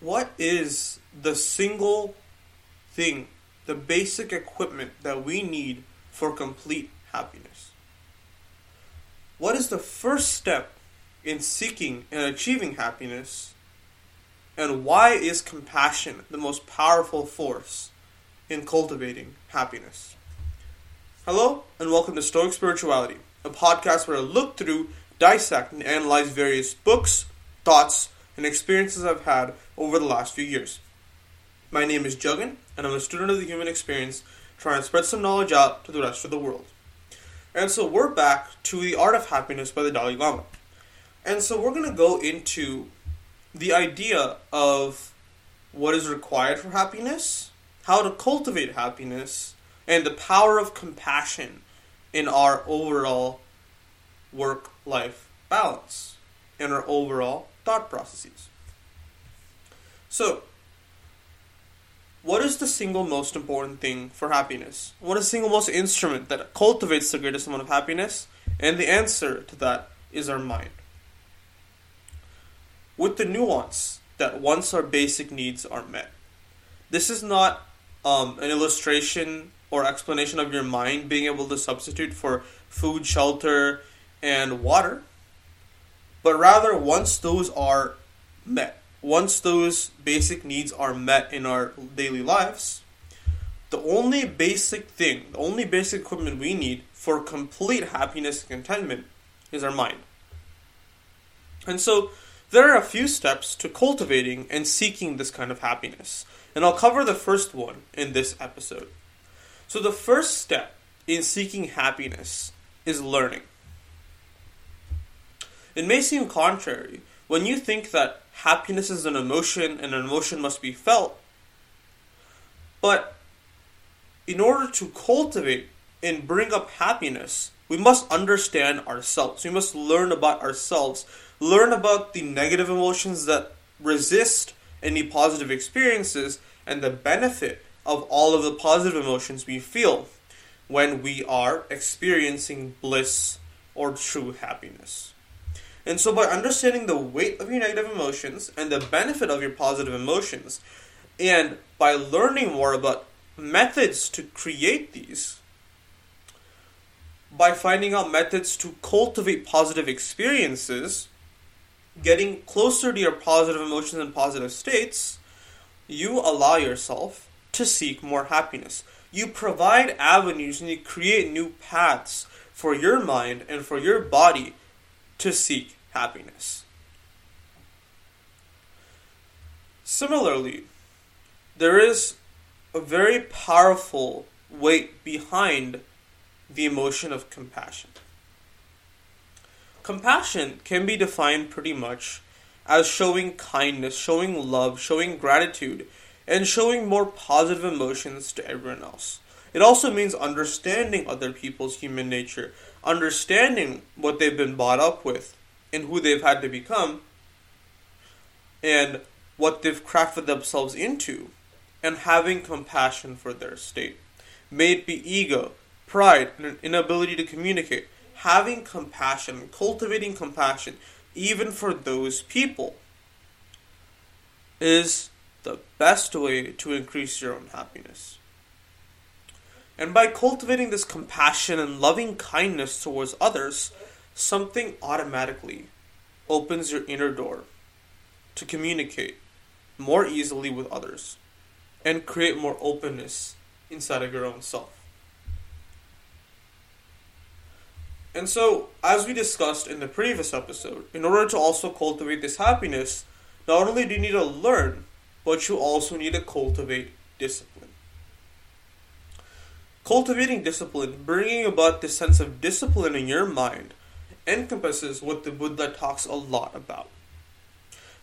what is the single thing, the basic equipment that we need for complete happiness? What is the first step in seeking and achieving happiness? And why is compassion the most powerful force in cultivating happiness? Hello, and welcome to Stoic Spirituality, a podcast where I look through, dissect, and analyze various books, thoughts, and experiences I've had over the last few years. My name is Jugan, and I'm a student of the human experience, trying to spread some knowledge out to the rest of the world. And so we're back to The Art of Happiness by the Dalai Lama. And so we're going to go into the idea of what is required for happiness, how to cultivate happiness, and the power of compassion in our overall work-life balance and our overall thought processes. So, what is the single most important thing for happiness? What is the single most instrument that cultivates the greatest amount of happiness? And the answer to that is our mind, with the nuance that once our basic needs are met. This is not an illustration or explanation of your mind being able to substitute for food, shelter, and water, but rather once those are met, once those basic needs are met in our daily lives, the only basic thing, the only basic equipment we need for complete happiness and contentment is our mind. And so, there are a few steps to cultivating and seeking this kind of happiness, and I'll cover the first one in this episode. So the first step in seeking happiness is learning. It may seem contrary when you think that happiness is an emotion and an emotion must be felt, but in order to cultivate and bring up happiness, we must understand ourselves. We must learn about ourselves. Learn about the negative emotions that resist any positive experiences and the benefit of all of the positive emotions we feel when we are experiencing bliss or true happiness. And so by understanding the weight of your negative emotions and the benefit of your positive emotions, and by learning more about methods to create these, by finding out methods to cultivate positive experiences, getting closer to your positive emotions and positive states, you allow yourself to seek more happiness. You provide avenues and you create new paths for your mind and for your body to seek happiness. Similarly, there is a very powerful weight behind the emotion of compassion. Compassion can be defined pretty much as showing kindness, showing love, showing gratitude, and showing more positive emotions to everyone else. It also means understanding other people's human nature, understanding what they've been brought up with and who they've had to become and what they've crafted themselves into, and having compassion for their state. May it be ego, pride, and an inability to communicate. Having compassion, cultivating compassion, even for those people, is the best way to increase your own happiness. And by cultivating this compassion and loving kindness towards others, something automatically opens your inner door to communicate more easily with others and create more openness inside of your own self. And so, as we discussed in the previous episode, in order to also cultivate this happiness, not only do you need to learn, but you also need to cultivate discipline. Cultivating discipline, bringing about this sense of discipline in your mind, encompasses what the Buddha talks a lot about.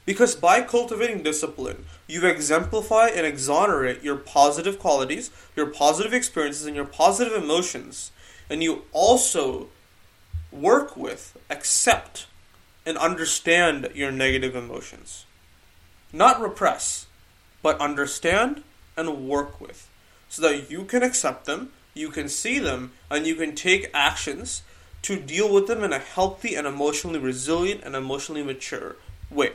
Because by cultivating discipline, you exemplify and exonerate your positive qualities, your positive experiences, and your positive emotions, and you also work with, accept, and understand your negative emotions. Not repress, but understand and work with, so that you can accept them, you can see them, and you can take actions to deal with them in a healthy and emotionally resilient and emotionally mature way.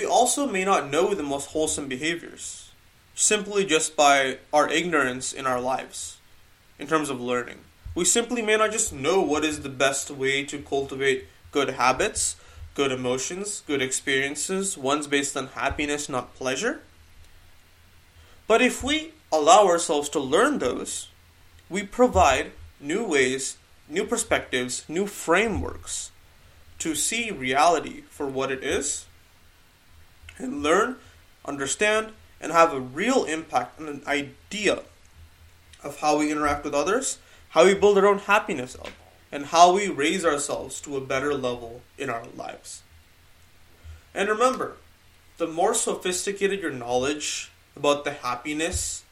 we also may not know the most wholesome behaviors, simply just by our ignorance in our lives, in terms of learning. We simply may not just know what is the best way to cultivate good habits, good emotions, good experiences, ones based on happiness, not pleasure. But if we allow ourselves to learn those, we provide new ways, new perspectives, new frameworks to see reality for what it is and learn, understand, and have a real impact on an idea of how we interact with others, how we build our own happiness up, and how we raise ourselves to a better level in our lives. And remember, the more sophisticated your knowledge about the happiness,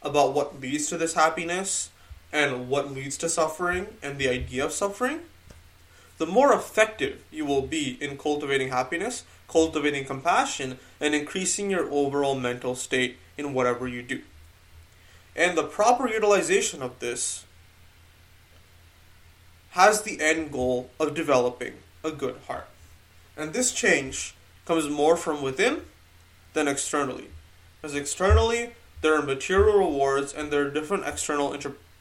about what leads to this happiness, and what leads to suffering, and the idea of suffering, the more effective you will be in cultivating happiness, cultivating compassion, and increasing your overall mental state in whatever you do. And the proper utilization of this has the end goal of developing a good heart. And this change comes more from within than externally. Because externally, there are material rewards and there are different external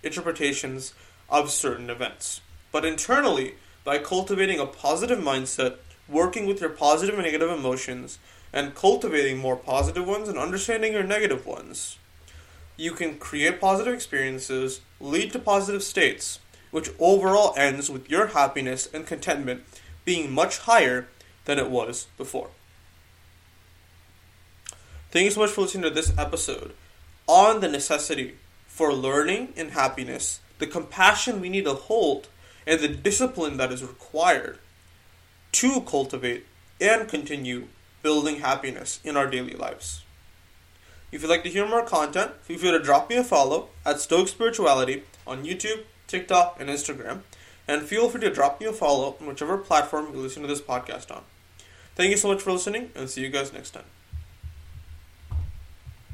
interpretations of certain events. But internally, by cultivating a positive mindset, working with your positive and negative emotions, and cultivating more positive ones and understanding your negative ones, you can create positive experiences, lead to positive states, which overall ends with your happiness and contentment being much higher than it was before. Thank you so much for listening to this episode on the necessity for learning and happiness, the compassion we need to hold, and the discipline that is required to cultivate and continue building happiness in our daily lives. If you'd like to hear more content, feel free to drop me a follow at Stoic Spirituality on YouTube, TikTok, and Instagram, and feel free to drop me a follow on whichever platform you listen to this podcast on. Thank you so much for listening, and see you guys next time.